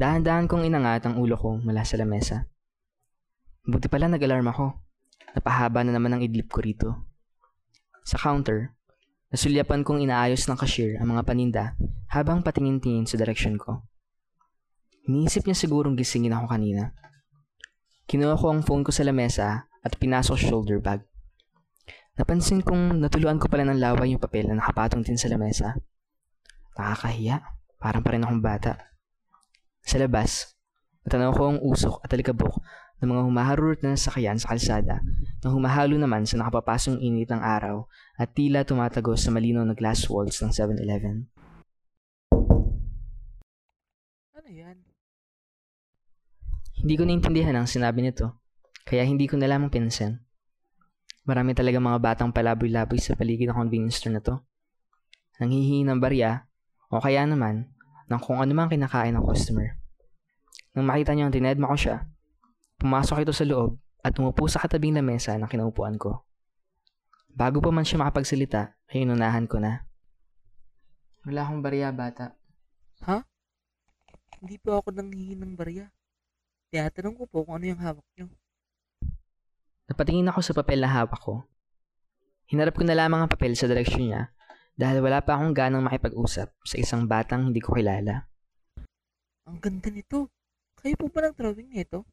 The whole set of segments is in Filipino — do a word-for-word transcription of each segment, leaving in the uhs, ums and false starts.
Dahan-dahan kong inangat ang ulo ko mula sa lamesa. Buti pala nag-alarm ako. Napahaba na naman ang idlip ko rito. Sa counter, nasulyapan kong inaayos ng cashier ang mga paninda habang patingin-tingin sa direksyon ko. Iniisip niya sigurong gisingin ako kanina. Kinuha ko ang phone ko sa lamesa at pinasok sa shoulder bag. Napansin kong natuluan ko pala ng laway yung papel na nakapatong din sa lamesa. Nakakahiya, parang pa rin akong bata. Sa labas, natanaw ko ang usok at alikabok ng mga humaharurot na sasakyan sa kalsada na humahalo naman sa nakapapasong init ng araw at tila tumatagos sa malinaw na glass walls ng seven eleven. Ano yan? Hindi ko naintindihan ang sinabi nito, kaya hindi ko na lamang pinansin. Marami talaga mga batang palaboy-laboy sa paligid ng convenience store na to. Nanghihingi ng barya o kaya naman ng kung ano man kinakain ng customer. Nang makita niyo ang tinedma ko siya, pumasok ito sa loob at umupo sa katabing lamesa na kinaupuan ko. Bago pa man siya makapagsalita, ay inunahan ko na. Wala akong barya, bata. Ha? Huh? Hindi po ako nanghihingi ng barya. Tinatanong ko po kung ano yung hawak niyo. Napatingin ako sa papel na hawak ko. Hinarap ko na lamang ang papel sa direksyon niya dahil wala pa akong ganang makipag-usap sa isang batang hindi ko kilala. Ang ganda nito. Kayo po ba ng drawing nito?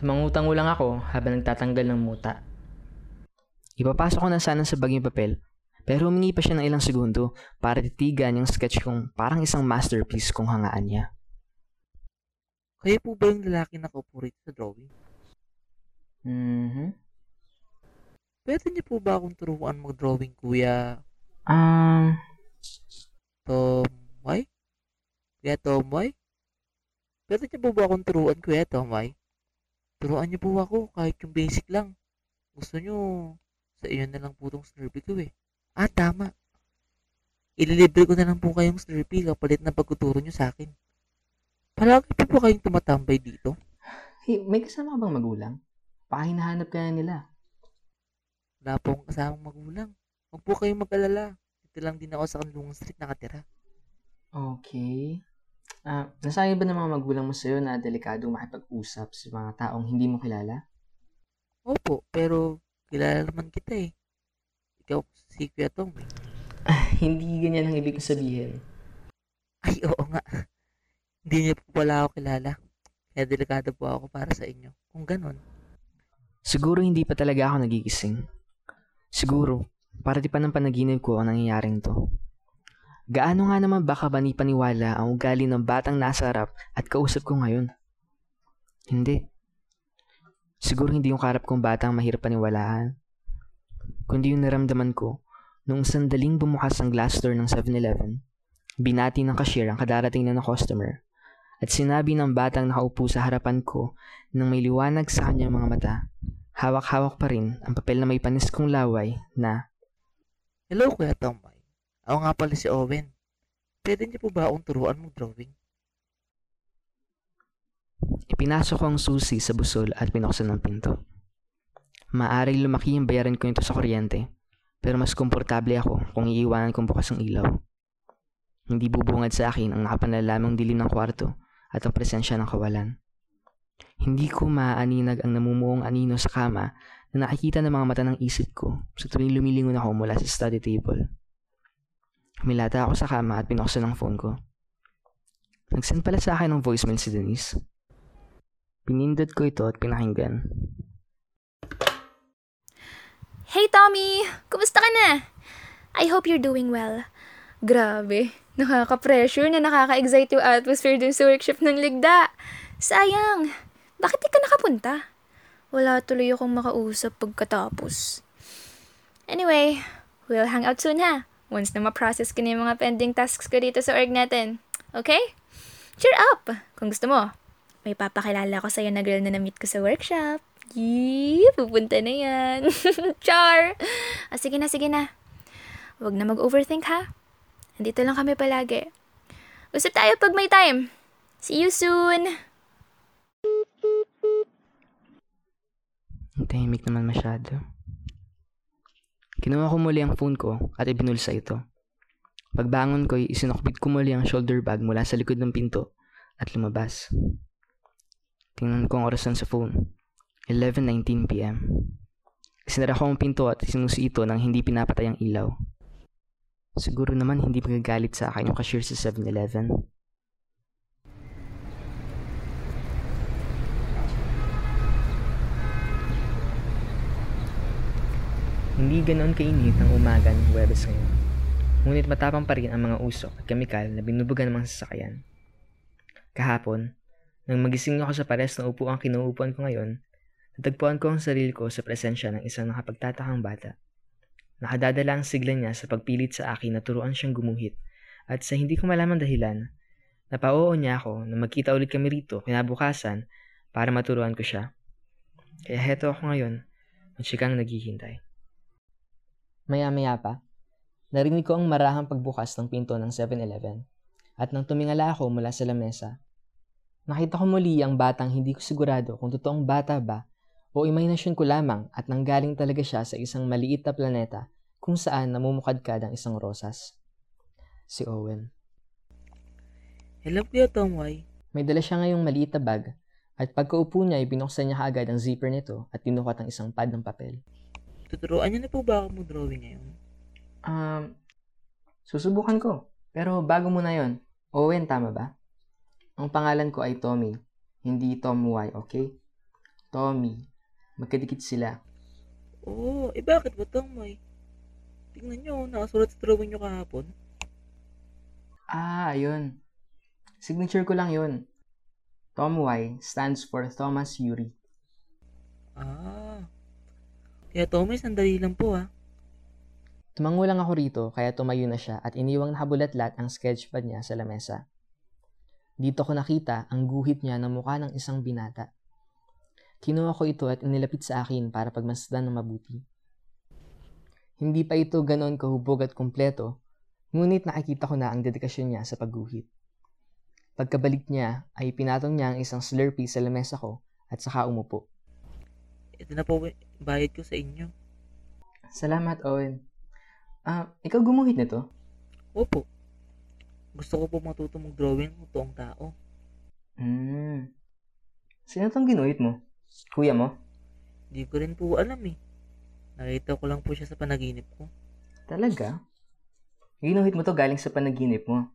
Tumangutang-ulang ako habang nagtatanggal ng muta. Ipapasok ko na sana sa bag yung papel, pero humingi pa siya ng ilang segundo para titigan yung sketch kong parang isang masterpiece kung hangaan niya. Kayo po ba yung lalaki na kaupo rito sa drawing? Mm-hmm. Pwede niyo po ba akong turuan mag-drawing, kuya? Um... Tomoy? Kuya Tomoy? Pwede niyo po ba akong turuan, Kuya Tomoy? Turuan niyo po ako kahit yung basic lang. Gusto niyo sa iyo na lang po itong Slurpee ko eh. Ah, tama. Ililibre ko na lang po kayong Slurpee kapalit na pagkuturo niyo sa akin. Palagi po po kayong tumatambay dito. Hey, may kasama ka bang magulang? Baka hinahanap ka na nila. Wala po akong kasamang magulang. Huwag po kayong mag-alala. Dito lang din ako sa Kanlungan Street nakatira. Okay. Uh, nasaya ba ng mga magulang mo sa'yo na delikado makipag-usap sa mga taong hindi mo kilala? Opo, pero kilala naman kita eh. Ikaw si Kuya Tom. Ah, hindi ganyan ang ibig sabihin. Ay, oo nga. Hindi niya po pala ako kilala. Kaya delikado po ako para sa inyo. Kung ganun. Siguro hindi pa talaga ako nagigising. Siguro. Para di pa ng panaginip ko ang nangyayaring to. Gaano nga naman baka ba ni paniwala ang ugali ng batang nasa harap at kausap ko ngayon? Hindi. Siguro hindi yung karap kong batang mahirap paniwalaan. Kundi yung naramdaman ko nung sandaling bumukas ang glass door ng seven eleven, binati ng cashier ang kadarating na na customer at sinabi ng batang nakaupo sa harapan ko nang may liwanag sa kanyang mga mata, hawak-hawak pa rin ang papel na may panis kong laway na Hello, Kuya Tommy. Ako nga pala si Owen. Pwede niyo po ba akong turuan mong drawing? Ipinasok ko ang susi sa busol at pinuksan ng pinto. Maaring lumaki ang bayaran ko nito sa kuryente, pero mas komportable ako kung iiwanan kong bukas ang ilaw. Hindi bubungad sa akin ang nakapanlalamang dilim ng kwarto at ang presensya ng kawalan. Hindi ko maaaninag ang namumuong anino sa kama na nakikita ng mga mata ng isip ko sa tuwing lumilingon ako mula sa study table. Humilata ako sa kama at pinuksan ang phone ko. Nagsend pala sa akin ng voicemail si Denise. Pinindot ko ito at pinakinggan. Hey Tommy! Kumusta ka na? I hope you're doing well. Grabe, nakaka-pressure na nakaka-excite yung atmosphere dun sa workshop ng Ligda. Sayang, bakit di ka nakapunta? Wala tuloy akong makausap pagkatapos. Anyway, we'll hang out soon ha. Once na ma-process ko na yung mga pending tasks ko dito sa org natin. Okay? Cheer up! Kung gusto mo, may papakilala ko sa'yo na girl na na-meet ko sa workshop. Yee! Pupunta na yan! Char! Ah, sige na, sige na. Huwag na mag-overthink ha. Andito lang kami palagi. Usap tayo pag may time. See you soon! Ang tahimik naman masyado. Kinuha ko muli ang phone ko at ibinulsa ito. Pagbangon ko, isinukbit ko muli ang shoulder bag mula sa likod ng pinto at lumabas. Tingnan ko ang orasan sa phone. eleven nineteen p m Isinara ko ang pinto at isinusi ito nang hindi pinapatay ang ilaw. Siguro naman hindi magagalit sa akin yung cashier sa seven eleven. Hindi ganoon kainit ang umaga ng Huwebes ngayon. Ngunit matapang pa rin ang mga usok at kemikal na binubuga ng mga sasakyan. Kahapon, nang magising ako sa pares na upuang kinuupuan ko ngayon, natagpuan ko ang sarili ko sa presensya ng isang nakapagtatakang bata. Nakadadala ang sigla niya sa pagpilit sa akin na turuan siyang gumuhit, at sa hindi ko malamang dahilan, napauo niya ako na magkita ulit kami rito kinabukasan para maturuan ko siya. Kaya heto ako ngayon, matsikang naghihintay. Maya-maya pa, narinig ko ang marahang pagbukas ng pinto ng seven eleven at nang tumingala ako mula sa lamesa, nakita ko muli ang batang hindi ko sigurado kung totoong bata ba o imahinasyon ko lamang at nanggaling talaga siya sa isang maliit na planeta kung saan namumukadkad ang isang rosas. Si Owen. Hello, Kuya Tomoy. May dala siya ngayong maliit na bag at pagkaupo niya ay binuksan niya kaagad ang zipper nito at tinukat ang isang pad ng papel. Tuturuan niyo na po ba ako mag-drawing ngayon? Um, susubukan ko. Pero bago muna yon. Owen, tama ba? Ang pangalan ko ay Tommy. Hindi Tomoy, okay? Tommy. Magkadikit sila. Oo, oh, eh bakit ba Tomoy? Tingnan niyo, nakasulat sa drawing niyo kahapon. Ah, ayun. Signature ko lang yon. Tomoy stands for Thomas Urie. Ah, kaya Tommy, sandali lang po ha. Tumango lang ako rito kaya tumayo na siya at iniwang nakabulatlat ang sketchpad niya sa lamesa. Dito ko nakita ang guhit niya na mukha ng isang binata. Kinuha ko ito at inilapit sa akin para pagmasdan ng mabuti. Hindi pa ito ganoon kahubog at kumpleto, ngunit nakikita ko na ang dedikasyon niya sa pagguhit. Pagkabalik niya ay pinatong niya ang isang slurpee sa lamesa ko at saka umupo. Ito na po, bayad ko sa inyo. Salamat, Owen. Ah, uh, ikaw gumuhit nito? Opo. Gusto ko po matuto mag-drawing ng totoong tao. Hmm. Sino tong ginuhit mo? Kuya mo? Hindi ko rin po alam eh. Nakita ko lang po siya sa panaginip ko. Talaga? Ginuhit mo to galing sa panaginip mo?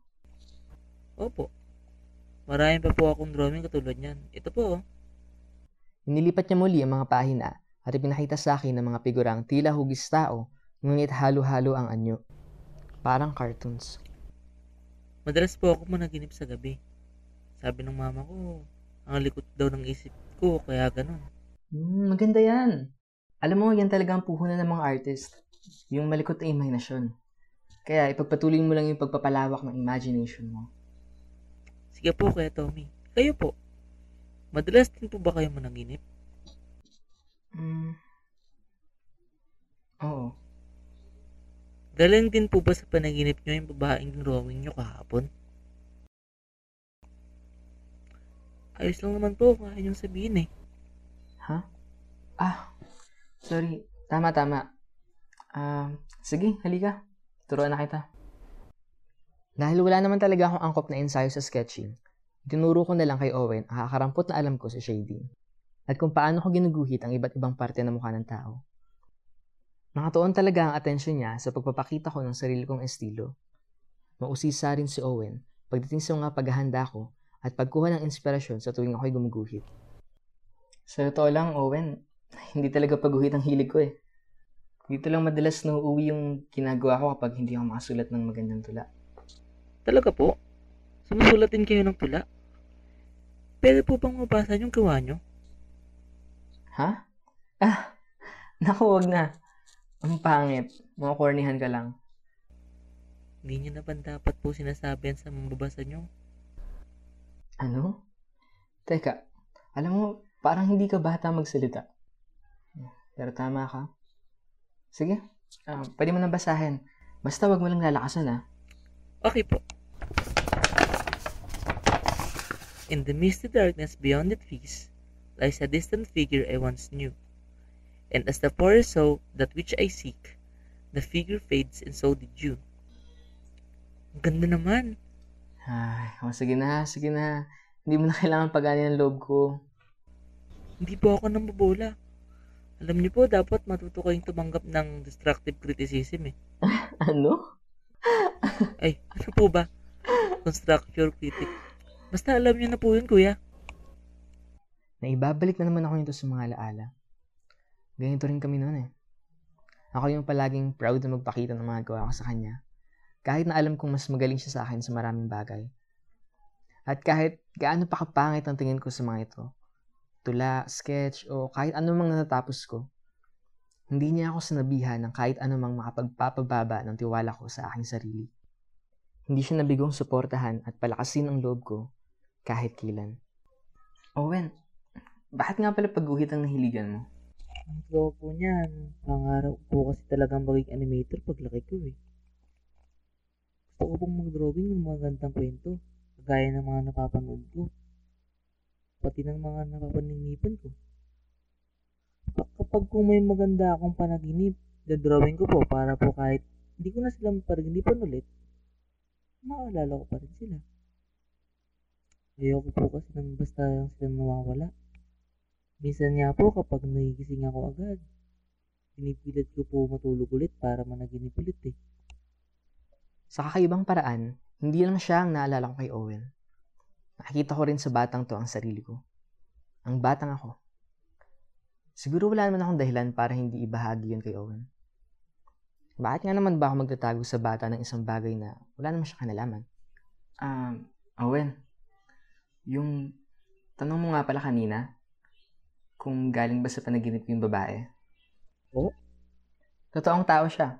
Opo. Marami pa po akong drawing katulad niyan. Ito po oh. Inilipat niya muli ang mga pahina at ipinakita sa akin ng mga figurang tila hugis tao ngunit halo-halo ang anyo. Parang cartoons. Madalas po ako managinip sa gabi. Sabi ng mama ko, ang likot daw ng isip ko kaya ganun. Mm, maganda yan. Alam mo, yan talaga ang puhunan ng mga artist. Yung malikot na imahinasyon. Kaya ipagpatuloy mo lang yung pagpapalawak ng imagination mo. Sige po kaya Tommy. Kayo po. Madalas din po ba kayo managinip? Mm. Oo. Galing din po ba sa panaginip nyo yung babaeng drawing nyo kahapon? Ayos lang naman po kung ayaw nyo sabihin eh. Ha? Huh? Ah, sorry. Tama, tama. Uh, sige, halika. Turuan na kita. Dahil wala naman talaga akong angkop na ensayo sa sketching, tinuro ko na lang kay Owen ang kakarampot na alam ko sa shading at kung paano ko ginuguhit ang iba't ibang parte ng mukha ng tao. Nakatuon talaga ang atensyon niya sa pagpapakita ko ng sarili kong estilo. Mausisa rin si Owen pagdating sa mga paghahanda ko at pagkuha ng inspirasyon sa tuwing ako'y gumuguhit. Sa totoo lang, Owen, hindi talaga pagguhit ang hilig ko eh. Dito lang madalas nauuwi yung ginagawa ko kapag hindi ako makasulat ng magandang tula. Talaga po? Sumusulatin kayo ng tula? Pwede po bang mabasa yung gawa nyo? Ha? Ah, naku, wag na. Ang pangit. Makukornihan ka lang. Hindi nyo na ba dapat po sinasabihan sa mababasa nyo? Ano? Teka, alam mo, parang hindi ka bata magsalita. Pero tama ka. Sige, uh, pwede mo nang basahin. Basta wag mo lang lalakasan ah. Okay po. In the misty darkness beyond the trees lies a distant figure I once knew. And as the forest saw that which I seek, the figure fades and so did you. Ang ganda naman. Ay, oh, sige na, sige na. Hindi mo na kailangan pag-ani ng loob ko. Hindi po ako nambobola. Alam niyo po, dapat matuto kayong tumanggap ng destructive criticism eh. Ano? Ay, ano po ba? Constructive critic. Basta alam niyo na po yun, kuya. Naibabalik na naman ako nito sa mga alaala. Ganito rin kami noon eh. Ako yung palaging proud na magpakita ng mga gawa ko sa kanya. Kahit na alam kong mas magaling siya sa akin sa maraming bagay. At kahit gaano pa kapangit ang tingin ko sa mga ito, tula, sketch, o kahit anumang natatapos ko, hindi niya ako sinabihan ng kahit anumang makapagpapababa ng tiwala ko sa aking sarili. Hindi siya nabigong suportahan at palakasin ang loob ko kahit kailan. Owen, bakit nga pala pagguhit ang nahiligan mo? Ang gawa po niyan, pangarap po kasi talagang maging animator paglaki ko eh. Gusto ko pong mag-drawing ng mga gandang kwento. Gaya ng mga napapanood ko, pati ng mga napapaninipan ko. Kapag kung may maganda akong panaginip, dadrawing ko po para po kahit hindi ko na sila mapanaginipan ulit, maaalala ko pa rin sila. Ayoko po kasi nang basta lang silang nawawala. Minsan nga po kapag nagigising ako agad, pinipilit ko po matulog ulit para managinip ulit eh. Sa kakaibang paraan, hindi lang siya ang naalala ko kay Owen. Nakikita ko rin sa batang to ang sarili ko. Ang batang ako. Siguro wala naman akong dahilan para hindi ibahagi yun kay Owen. Bakit nga naman ba ako magtatago sa bata ng isang bagay na wala naman siya kanalaman? Um, Owen, yung tanong mo nga pala kanina, kung galing ba sa panaginip yung babae? Oo. Oh? Totoong tao siya.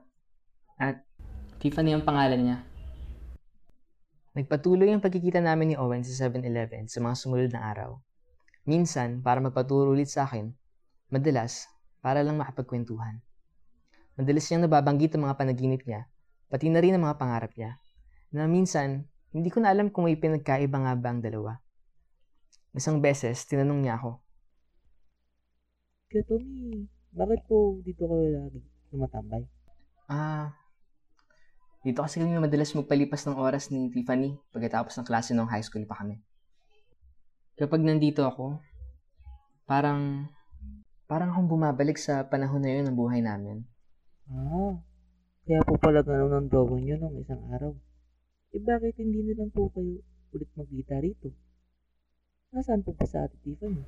At Tiffany ang pangalan niya. Nagpatuloy ang pagkikita namin ni Owen sa seven eleven sa mga sumunod na araw. Minsan, para magpaturo ulit sa akin. Madalas, para lang makapagkwentuhan. Madalas niyang nababanggit ang mga panaginip niya, pati na rin ang mga pangarap niya, na minsan, hindi ko na alam kung may pinagkaiba nga ba ang dalawa. Isang beses, tinanong niya ako. Kaya Tommy, bakit po dito kayo lagi tumatambay? Ah... Dito kasi kami madalas magpalipas ng oras ni Tiffany pagkatapos ng klase ng high school pa kami. Kapag nandito ako, parang, parang akong bumabalik sa panahon na yun ng buhay namin. Ah, kaya po pala ganun ang drawing yun ng isang araw. E bakit hindi na lang po kayo ulit magkita rito? Nasaan po ba sa ati Tiffany?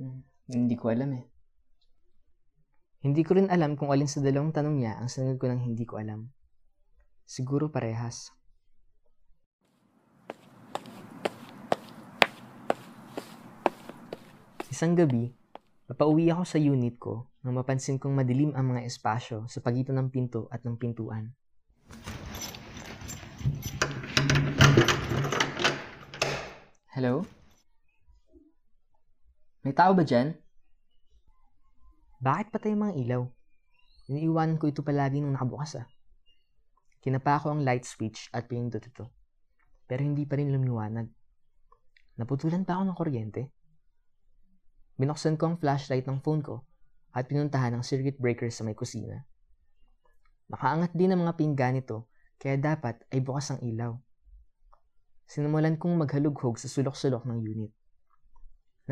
Hmm, hindi ko alam eh. Hindi ko rin alam kung alin sa dalawang tanong niya ang sanad ko ng hindi ko alam. Siguro parehas. Isang gabi, papauwi ako sa unit ko nang mapansin kong madilim ang mga espasyo sa pagitan ng pinto at ng pintuan. Hello? May tao ba dyan? Bakit patay ang mga ilaw? Iniiwanan ko ito palagi nung nakabukas ah. Kinapa ko ang light switch at pinindot ito. Pero hindi pa rin lumiwanag. Naputulan pa ako ng kuryente. Binuksan ko ang flashlight ng phone ko at pinuntahan ang circuit breaker sa may kusina. Nakaangat din ang mga pinggan nito kaya dapat ay bukas ang ilaw. Sinimulan kong maghalughog sa sulok-sulok ng unit.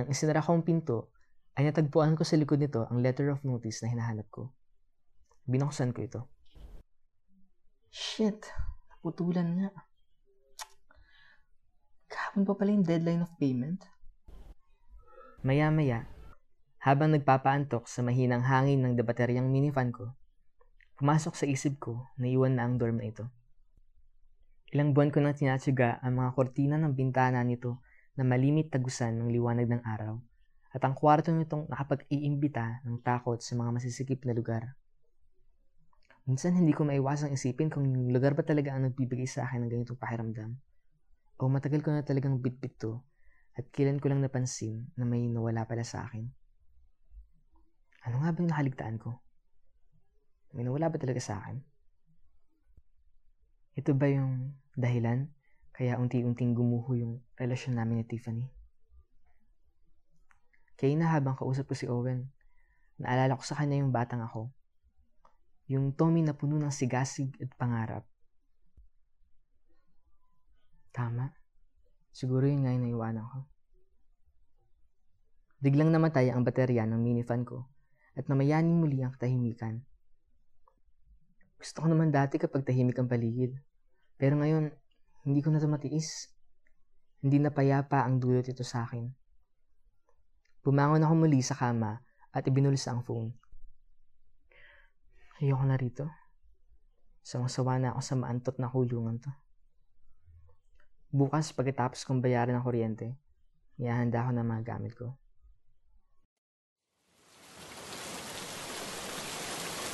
Nang isinara ko ang pinto, ay natagpuan ko sa likod nito ang letter of notice na hinahanap ko. Binuksan ko ito. Shit! Naputulan nga. Kahapon pa pala yung deadline of payment. Maya-maya, habang nagpapaantok sa mahinang hangin ng debateryang minifan ko, pumasok sa isip ko na iwan na ang dorm na ito. Ilang buwan ko nang tinatsiga ang mga kortina ng bintana nito na malimit tagusan ng liwanag ng araw. At ang kwarto nitong nakapag-iimbita ng takot sa mga masisikip na lugar. Minsan hindi ko maiwasang isipin kung lugar ba talaga ang nagbibigay sa akin ng ganitong pakiramdam. O matagal ko na talagang bitbit to at kailan ko lang napansin na may nawala pala sa akin. Ano nga ba yung nakaligtaan ko? May nawala ba talaga sa akin? Ito ba yung dahilan kaya unti-unting gumuho yung relasyon namin ni Tiffany? Kaya na habang kausap ko si Owen, naalala ko sa kanya yung batang ako. Yung Tommy na puno ng sigasig at pangarap. Tama. Siguro yun nga yung naiwanan ko. Biglang namatay ang baterya ng minifan ko at namayaning muli ang tahimikan. Gusto ko naman dati kapag tahimik ang paligid. Pero ngayon, hindi ko na ito matiis. Hindi na payapa ang dulot ito sa akin. Bumangon ako muli sa kama at ibinulsa ang phone. Ayoko na rito. Samasawa na ako sa maantot na kulungan to. Bukas pagkatapos kong bayaran ng kuryente, ihahanda ko na mga gamit ko.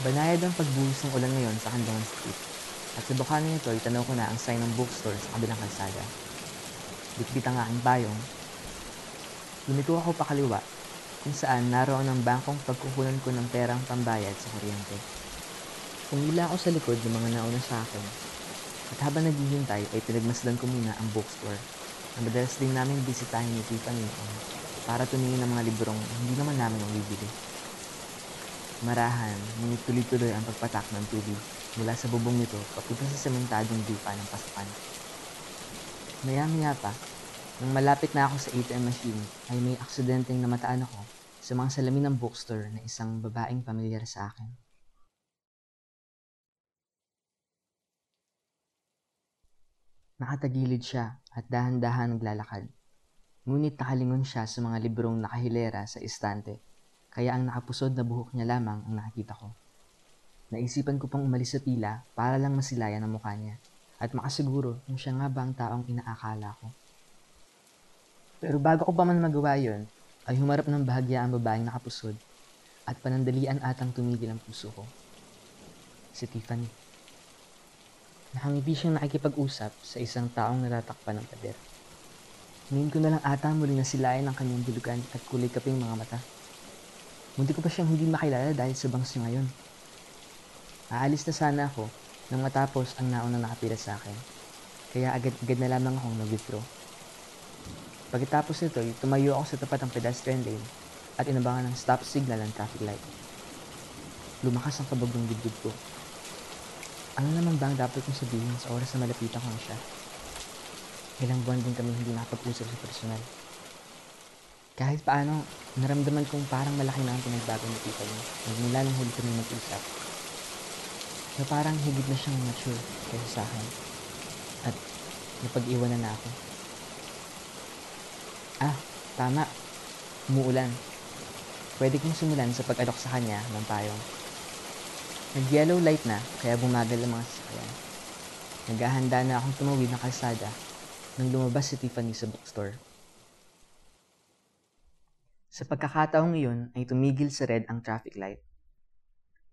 Banayad ang pagbuhos ng ulan ngayon sa Kandangan Street at sa bukana nito ay tanaw ko na ang sign ng bookstore sa kabilang kalsada. Bitbit ang aking bayong. Lumito ako pakaliwa kung saan naroon ang bangkong pagkukunan ko ng perang pambayad sa kuryente. Umila ako sa likod ng mga nauna sa akin at habang naghihintay ay pinagmasdan ko muna ang bookstore na madalas din namin bisitahin ni Tiffany para tumingin ng mga librong hindi naman namin ang bibili. Marahan, ngunit tuloy-tuloy ang pagpatak ng tubig mula sa bubong nito papunta sa sementadong dupa ng pasukan. Maya-maya pa, nang malapit na ako sa A T M machine, ay may aksidenteng namataan ako sa mga salamin ng bookstore na isang babaeng pamilyar sa akin. Nakatagilid siya at dahan-dahan naglalakad. Ngunit nakalingon siya sa mga librong nakahilera sa istante. Kaya ang nakapusod na buhok niya lamang ang nakikita ko. Naisipan ko pang umalis sa pila para lang masilayan ang mukha niya at makasiguro kung siya nga ba ang taong inaakala ko. Pero bago ko pa man magawa yun, ay humarap ng bahagya ang babaeng nakapusod at panandalian atang tumigil ang puso ko. Si Tiffany. Nakangiti siyang nakikipag-usap sa isang taong natatakpan ng pader. Ngayon ko na lang ata muli nasilayan ang kanyang dulugan at kulay kaping mga mata. Munti ko pa siyang hindi makilala dahil sa bangs niya ngayon. Aalis na sana ako nang matapos ang naunang nakapila sa akin. Kaya agad-agad na lamang akong nag-withdraw. Pagkatapos nito, tumayo ako sa tapat ng pedestrian lane at inabangan ng stop signal ng traffic light. Lumakas ang kabog ng dibdib ko. Ano naman ba ang dapat kong sabihin sa oras na malapitan ko siya? Ilang buwan din kami hindi nakapag-usap sa personal. Kahit paano, naramdaman kong parang malaki na ang pinagbago ni Tita niya nagmula nang huli kami mag-usap. Na parang higit na siyang mature kaysa sa akin. At napag-iwanan na ako. Ah, tama. Umuulan. Pwede kong simulan sa pag-alok sa kanya ng payong. Nag-yellow light na kaya bumagal ang mga sasakyan. Naghahanda na akong tumawid ng kalsada nang lumabas si Tiffany sa bookstore. Sa pagkakataong iyon ay tumigil sa red ang traffic light.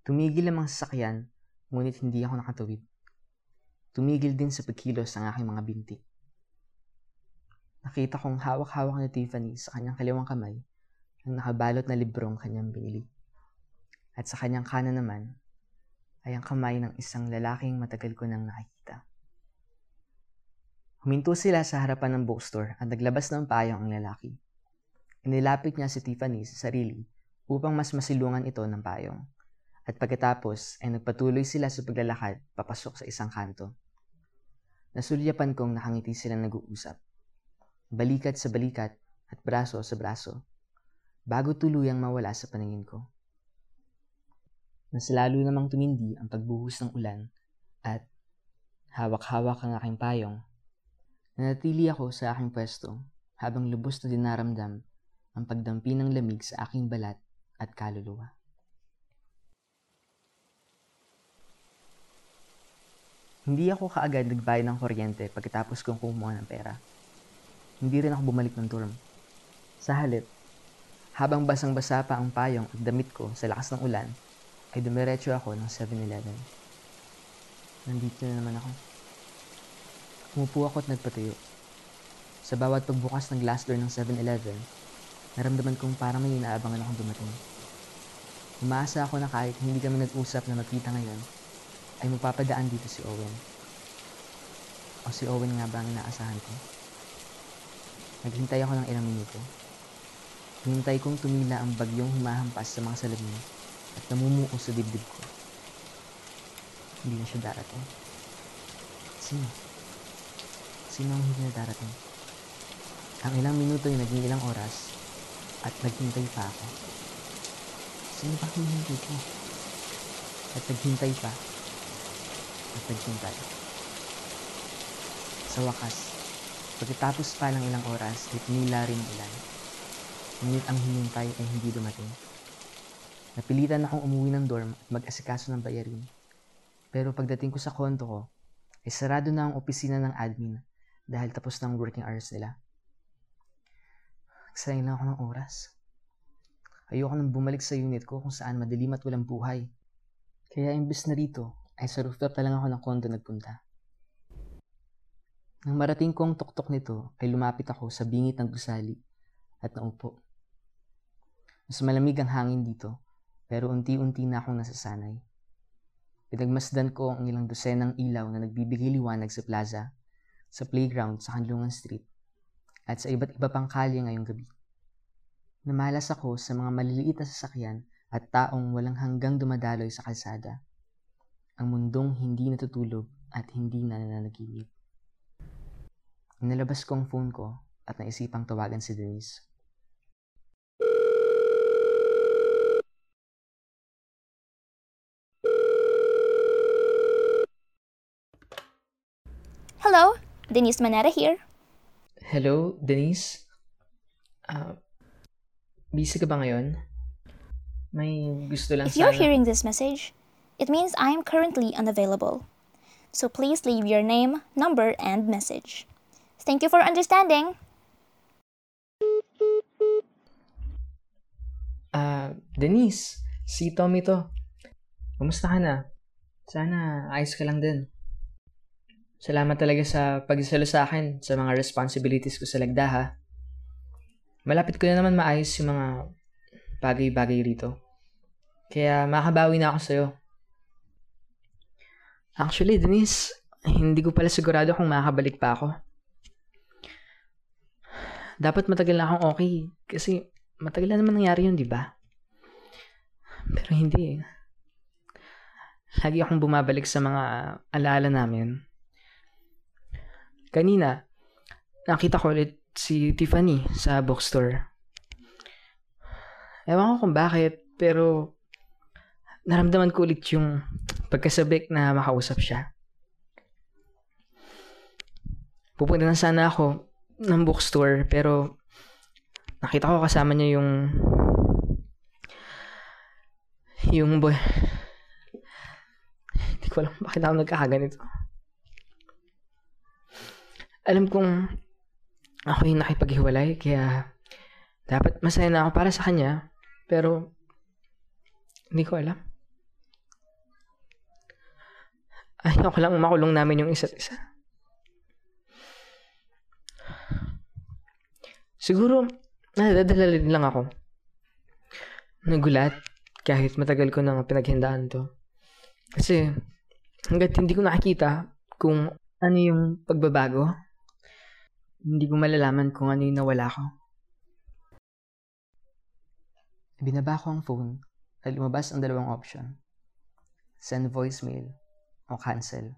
Tumigil ang mga sasakyan, ngunit hindi ako nakatawid. Tumigil din sa pagkilos ang aking mga binti. Nakita kong hawak-hawak ni Tiffany sa kanyang kaliwang kamay ang nakabalot na librong kanyang binili. At sa kanyang kanan naman ay ang kamay ng isang lalaking matagal ko nang nakikita. Huminto sila sa harapan ng bookstore at naglabas ng payong ang lalaki. Inilapit niya si Tiffany sa sarili upang mas masilungan ito ng payong. At pagkatapos ay nagpatuloy sila sa paglalakad papasok sa isang kanto. Nasulyapan kong nakangiti silang nag-uusap. Balikat sa balikat at braso sa braso. Bago tuluyang mawala sa paningin ko. Nasalalo namang tumindi ang pagbuhos ng ulan at hawak-hawak ang aking payong. Nanatili ako sa aking pwesto habang lubos na dinaramdam ang pagdampi ng lamig sa aking balat at kaluluwa. Hindi ako kaagad nagbayad ng kuryente pagkatapos kong kumuha ng pera. Hindi rin ako bumalik ng dorm. Sa halip, habang basang-basa pa ang payong at damit ko sa lakas ng ulan, ay dumiretso ako ng seven eleven. Nandito na naman ako. Umupo ako at nagpatayo. Sa bawat pagbukas ng glass door ng seven eleven, naramdaman kong parang may inaabangan akong dumating. Umaasa ako na kahit hindi kami nag-usap na magkita ngayon, ay mapapadaan dito si Owen. O si Owen nga ba ang inaasahan ko? Naghintay ako ng ilang minuto. Hinintay kong tumila ang bagyong humahampas sa mga salamin at namumuo sa dibdib ko. Hindi na siya darating. Sino? Sino ang hindi na darating? Ang ilang minuto ay naging ilang oras at naghintay pa ako. Sino ba hinihintay ko? At naghintay pa. At naghintay. Sa wakas, pagkatapos pa ng ilang oras ay tumila rin ulan. Ngunit ang hinintay ay hindi dumating. Napilitan akong umuwi ng dorm at mag-asikaso ng bayarin. Pero pagdating ko sa konto ko, ay sarado na ang opisina ng admin dahil tapos na ang working hours nila. Nagsayang lang ako ng oras. Ayoko nang bumalik sa unit ko kung saan madilim at walang buhay. Kaya imbes na rito, ay sa rooftop na lang ako ng konto nagpunta. Nang marating ko ang tuktok nito, ay lumapit ako sa bingit ng gusali at naupo. Mas malamig ang hangin dito, pero unti-unti na akong nasasanay. Pinagmasdan ko ang ilang dosenang ilaw na nagbibigay liwanag sa plaza, sa playground sa Kanlungan Street, at sa iba't iba pang kalye ngayong gabi. Namalas ako sa mga maliliit na sasakyan at taong walang hanggang dumadaloy sa kalsada. Ang mundong hindi natutulog at hindi nananaginip. Inalabas ko ang phone ko at naisipang tawagan si Denise. Hello, Denise Manera here. Hello, Denise? Uh, busy ka ba ngayon? May gusto lang sana. If you're hearing this message, it means I am currently unavailable. So please leave your name, number, and message. Thank you for understanding. Uh, Denise, si Tommy to. Kumusta ka na? Sana ayos ka lang din. Salamat talaga sa pag-isalo sa akin sa mga responsibilities ko sa Ligda, ha? Malapit ko na naman maayos yung mga bagay-bagay rito. Kaya makabawi na ako sa'yo. Actually, Denise, hindi ko pala sigurado kung makakabalik pa ako. Dapat matagal na akong okay kasi matagal na naman nangyari yun, di ba? Pero hindi. Lagi akong bumabalik sa mga alaala namin. Kanina, nakita ko ulit si Tiffany sa bookstore. Ewan ko kung bakit, pero naramdaman ko ulit yung pagkasabik na makausap siya. Pupunta na sana ako ng bookstore, pero nakita ko kasama niya yung yung boy. Hindi ko alam bakit ako nagkakaganito. Alam kong ako yung nakipaghiwalay, kaya dapat masaya na ako para sa kanya, pero hindi ko alam. Ayaw ko lang makulong namin yung isa't isa. Siguro, nadadala din lang ako. Nagulat kahit matagal ko nang pinaghandaan to. Kasi hanggat hindi ko nakikita kung ano yung pagbabago, hindi ko malalaman kung ano yung nawala ko. Binaba ko ang phone at lumabas ang dalawang option. Send voicemail o cancel.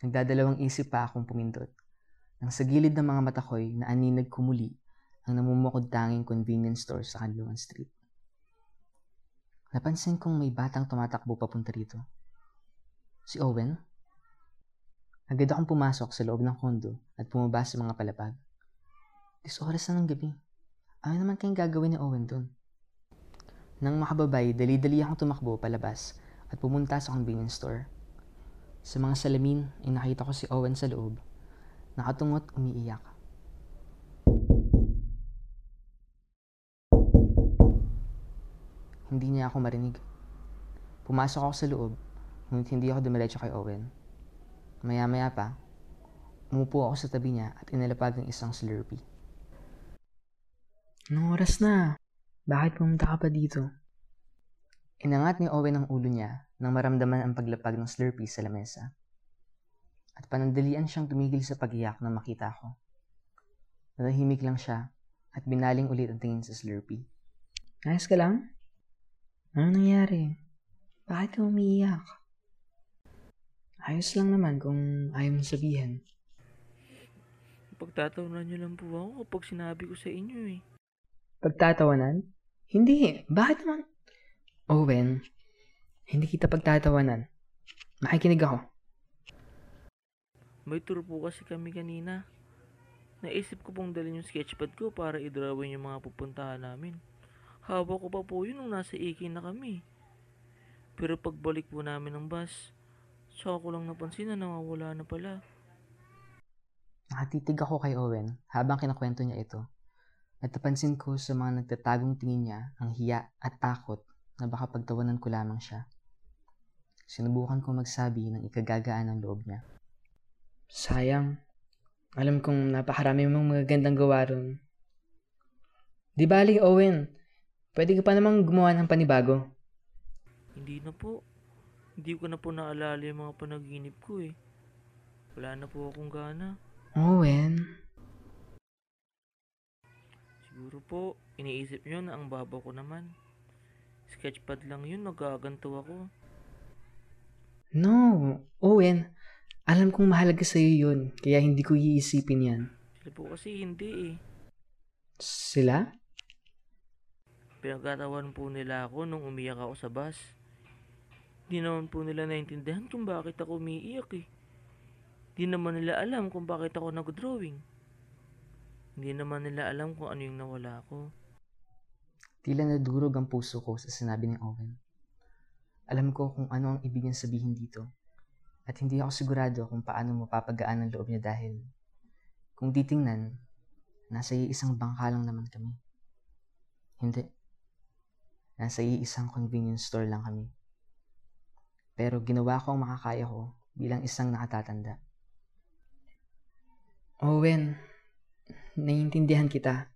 Nagdadalawang isip pa akong pumindot nang sa gilid ng mga mata ko'y naaninag kumuli ang namumukod tanging convenience store sa Kanlungan Street. Napansin kong may batang tumatakbo papunta rito. Si Owen. Agad akong pumasok sa loob ng kondo at bumaba sa mga palapag. Dis oras na ng gabi. Ano naman kayong gagawin ni Owen doon? Nang makababay, dali-dali akong tumakbo palabas at pumunta sa convenience store. Sa mga salamin, inakita ko si Owen sa loob. Nakatungot, umiiyak. Hindi niya ako marinig. Pumasok ako sa loob, ngunit hindi ako dumiretso kay Owen. Maya-maya pa, umupo ako sa tabi niya at inalapag ng isang Slurpee. Anong oras na? Bakit pumunta ka pa dito? Inangat ni Owen ang ulo niya nang maramdaman ang paglapag ng Slurpee sa lamesa. At panandalian siyang tumigil sa pag-iyak nang makita ko. Nanahimik lang siya at binaling ulit ang tingin sa Slurpee. Ayos ka lang? Ano nangyari? Bakit ka umiiyak? Ayos lang naman kung ayaw mong sabihin. pagtatawanan niyo lang po ako kapag sinabi ko sa inyo eh. Pagtatawanan? Hindi. Bakit naman? Owen, hindi kita pagtatawanan. Makikinig ako. May tour po kasi kami kanina. Naisip ko pong dalhin yung sketchpad ko para idrawin yung mga pupuntahan namin. Haba ko pa po yun nung nasa Iki na kami. Pero pagbalik po namin ng bus, saka ko lang napansin na nawawala na pala. Nakatitig ako kay Owen habang kinakwento niya ito. At napansin ko sa mga nagtatagong tingin niya ang hiya at takot na baka pagtawanan ko lamang siya. Sinubukan ko magsabi ng ikagagaan ng loob niya. Sayang. Alam kong napakarami mong magagandang gawa ron. Di bali, Owen, pwede ka pa namang gumawa ng panibago. Hindi na po. Hindi ko na po naalala yung mga panaginip ko eh. Wala na po akong gana. Owen? Siguro po, iniisip nyo na ang baba ko naman. Sketchpad lang yun, nagaganto ako. No, Owen. Alam kong mahalaga sa'yo yun, kaya hindi ko iisipin yan. Sila po kasi hindi eh. Sila? Pinagkatawan po nila ako nung umiyak ako sa bus. Di naman po nila naintindihan kung bakit ako umiiyak eh. Di naman nila alam kung bakit ako nag-drawing. Hindi naman nila alam kung ano yung nawala ko. Tila nadurog ang puso ko sa sinabi ni Owen. Alam ko kung ano ang ibig niyang sabihin dito. At hindi ako sigurado kung paano mapapagaan ang loob niya dahil kung titingnan, nasa iisang bangka lang naman kami. Hindi. Nasa iisang convenience store lang kami. Pero ginawa ko ang makakaya ko bilang isang nakatatanda. Owen, naiintindihan kita.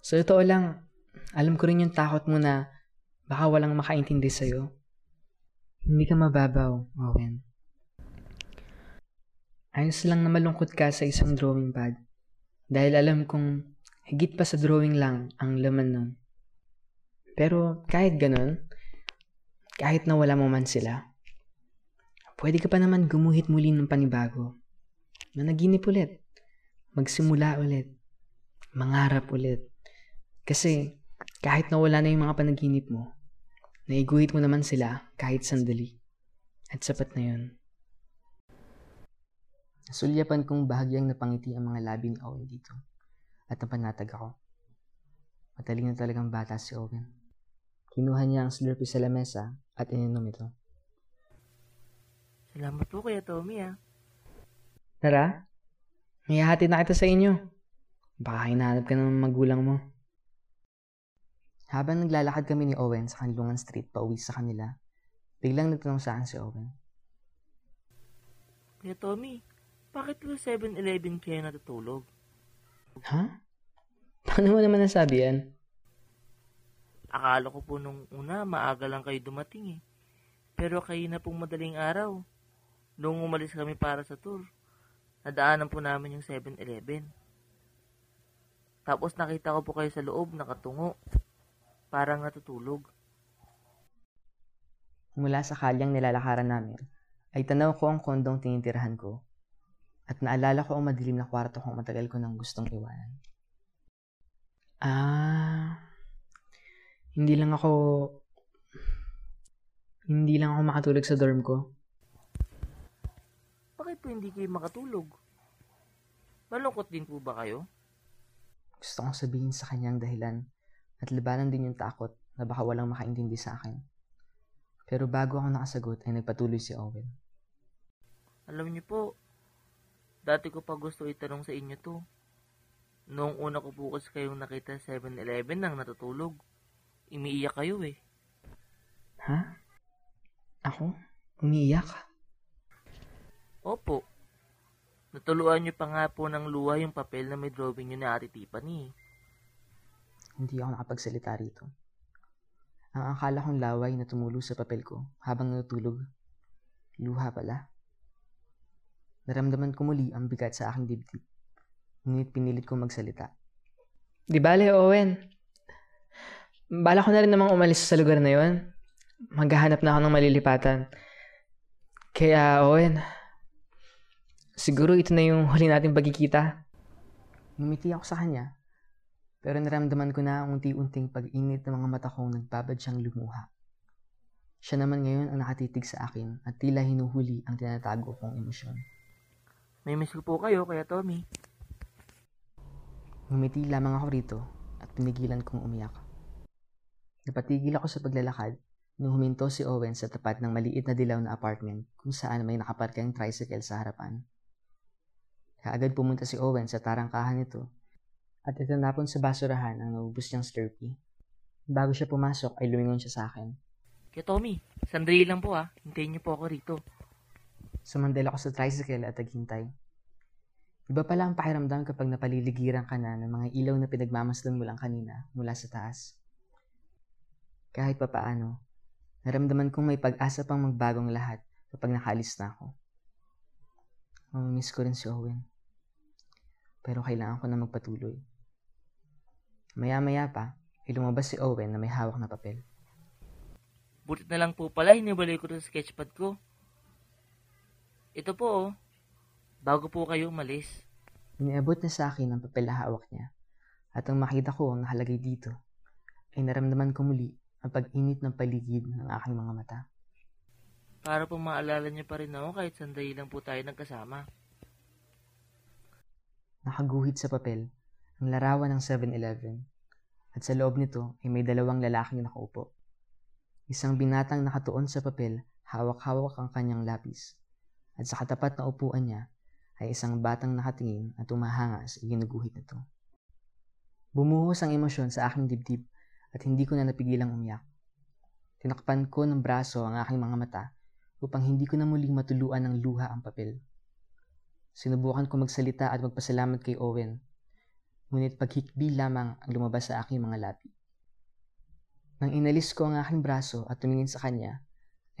Sa totoo lang, alam ko rin yung takot mo na baka walang makaintindi sa'yo. Hindi ka mababaw, Owen. Ayos lang na malungkot ka sa isang drawing pad dahil alam kong higit pa sa drawing lang ang laman nun. Pero kahit ganun, kahit nawala mo man sila, pwede ka pa naman gumuhit muli ng panibago. Managinip ulit, magsimula ulit, mangarap ulit. Kasi kahit nawala na yung mga panaginip mo, naiguhit mo naman sila kahit sandali. At sapat na yun. Nasulyapan kong bahagyang napangiti ang mga labi ni Owen dito. At napanatag ako. Mataling na talagang bata si Owen. Kinuha niya ang Slurpee sa lamesa at ininom ito. Salamat po kaya Tommy ah. Tara, niyahati na kita sa inyo. Baka hinahanap ka ng magulang mo. Habang naglalakad kami ni Owen sa Kanlungan Street pauwi sa kanila, biglang nagtanong sa akin si Owen. Kaya Tommy, bakit po seven eleven kaya natutulog? Ha? Paano mo naman nasabi yan? Akala ko po nung una maaga lang kayo dumating eh. Pero kayo na pong madaling araw. Noong umalis kami para sa tour, nadaanan po namin yung seven eleven. Tapos nakita ko po kayo sa loob nakatungo. Parang natutulog. Mula sa kalyang nilalakaran namin, ay tanaw ko ang kondong tinitirahan ko at naalala ko ang madilim na kwarto kung matagal ko nang gustong iwanan. Ah, hindi lang ako, hindi lang ako makatulog sa dorm ko. Bakit po hindi kayo makatulog? Malungkot din po ba kayo? Gusto kong sabihin sa kanyang dahilan. At labanan din yung takot na baka walang makaintindi sa akin. Pero bago ako nakasagot ay nagpatuloy si Owen. Alam niyo po, dati ko pa gusto itanong sa inyo to. Noong una ko po kasi kayong nakita seven eleven nang natutulog. Umiiyak kayo eh. Ha? Ako? Umiiyak? Opo. Natuluan niyo pa nga po ng luha yung papel na may drawing niyo na Ate Tiffany. Hindi ako nakapagsalita rito. Ang akala kong laway na tumulo sa papel ko habang natutulog. Luha pala. Naramdaman ko muli ang bigat sa aking dibdib. Ngunit pinilit kong magsalita. Di bale, Owen. Bala ko na rin namang umalis sa lugar na yon. Maghahanap na ako ng malilipatan. Kaya, Owen, Siguro ito na yung huli nating pagkikita. Ngumiti ako sa kanya, pero naramdaman ko na ang unti-unting pag-init ng mga mata kong nagbabad siyang lumuha. Siya naman ngayon ang nakatitig sa akin at tila hinuhuli ang tinatago kong emosyon. May miss ko po kayo, kaya Tommy. Ngumiti lamang ako rito at pinigilan kong umiyak. Napatigil ako sa paglalakad nung huminto si Owen sa tapat ng maliit na dilaw na apartment kung saan may nakaparkang tricycle sa harapan. Kaagad pumunta si Owen sa tarangkahan nito at itinapon sa basurahan ang naubos niyang Slurpee. Bago siya pumasok ay lumingon siya sa akin. Kaya Tommy, sandali lang po ah, hintayin niyo po ako rito. Sumandal ako sa tricycle at naghintay. Iba pala ang pakiramdam kapag napaliligiran ka na ng mga ilaw na pinagmamasdan mo lang kanina mula sa taas. Kahit papaano, naramdaman kong may pag-asa pang magbagong lahat kapag nakalis na ako. Mamimiss ko rin si Owen. Pero kailangan ko na magpatuloy. Maya-maya pa, ay lumabas si Owen na may hawak na papel. Butit na lang po pala, hinibalik ko rin sa sketchpad ko. Ito po oh, bago po kayo umalis. Iniabot na sa akin ang papel na hawak niya. At ang makita ko ang nakalagay dito, ay naramdaman ko muli ang pag-init ng paligid ng aking mga mata. Para po maalala niyo pa rin ako kahit sandali lang po tayo nagkasama. Nakaguhit sa papel ang larawan ng seven eleven at sa loob nito ay may dalawang lalaking nakaupo. Isang binatang nakatuon sa papel, hawak-hawak ang kanyang lapis at sa katapat na upuan niya ay isang batang nakatingin at tumahanga sa ginuguhit nito. Bumuhos ang emosyon sa aking dibdib at hindi ko na napigilang umiyak. Tinakpan ko ng braso ang aking mga mata upang hindi ko na muling matuluan ng luha ang papel. Sinubukan ko magsalita at magpasalamat kay Owen, ngunit paghikbi lamang ang lumabas sa aking mga labi. Nang inalis ko ang aking braso at tumingin sa kanya,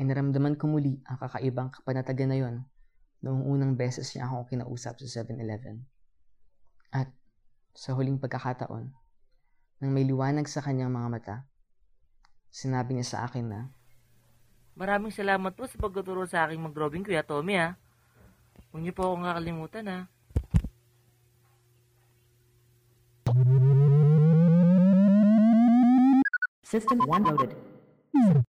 ay naramdaman ko muli ang kakaibang kapanatagan na yon noong unang beses niya akong kinausap sa seven eleven. At sa huling pagkakataon, nang may liwanag sa kanyang mga mata, sinabi niya sa akin na, maraming salamat po sa pagtuturo sa aking mag-robing, Kuya Tommy ha. Huwag niyo po akong kakalimutan ha. System one loaded.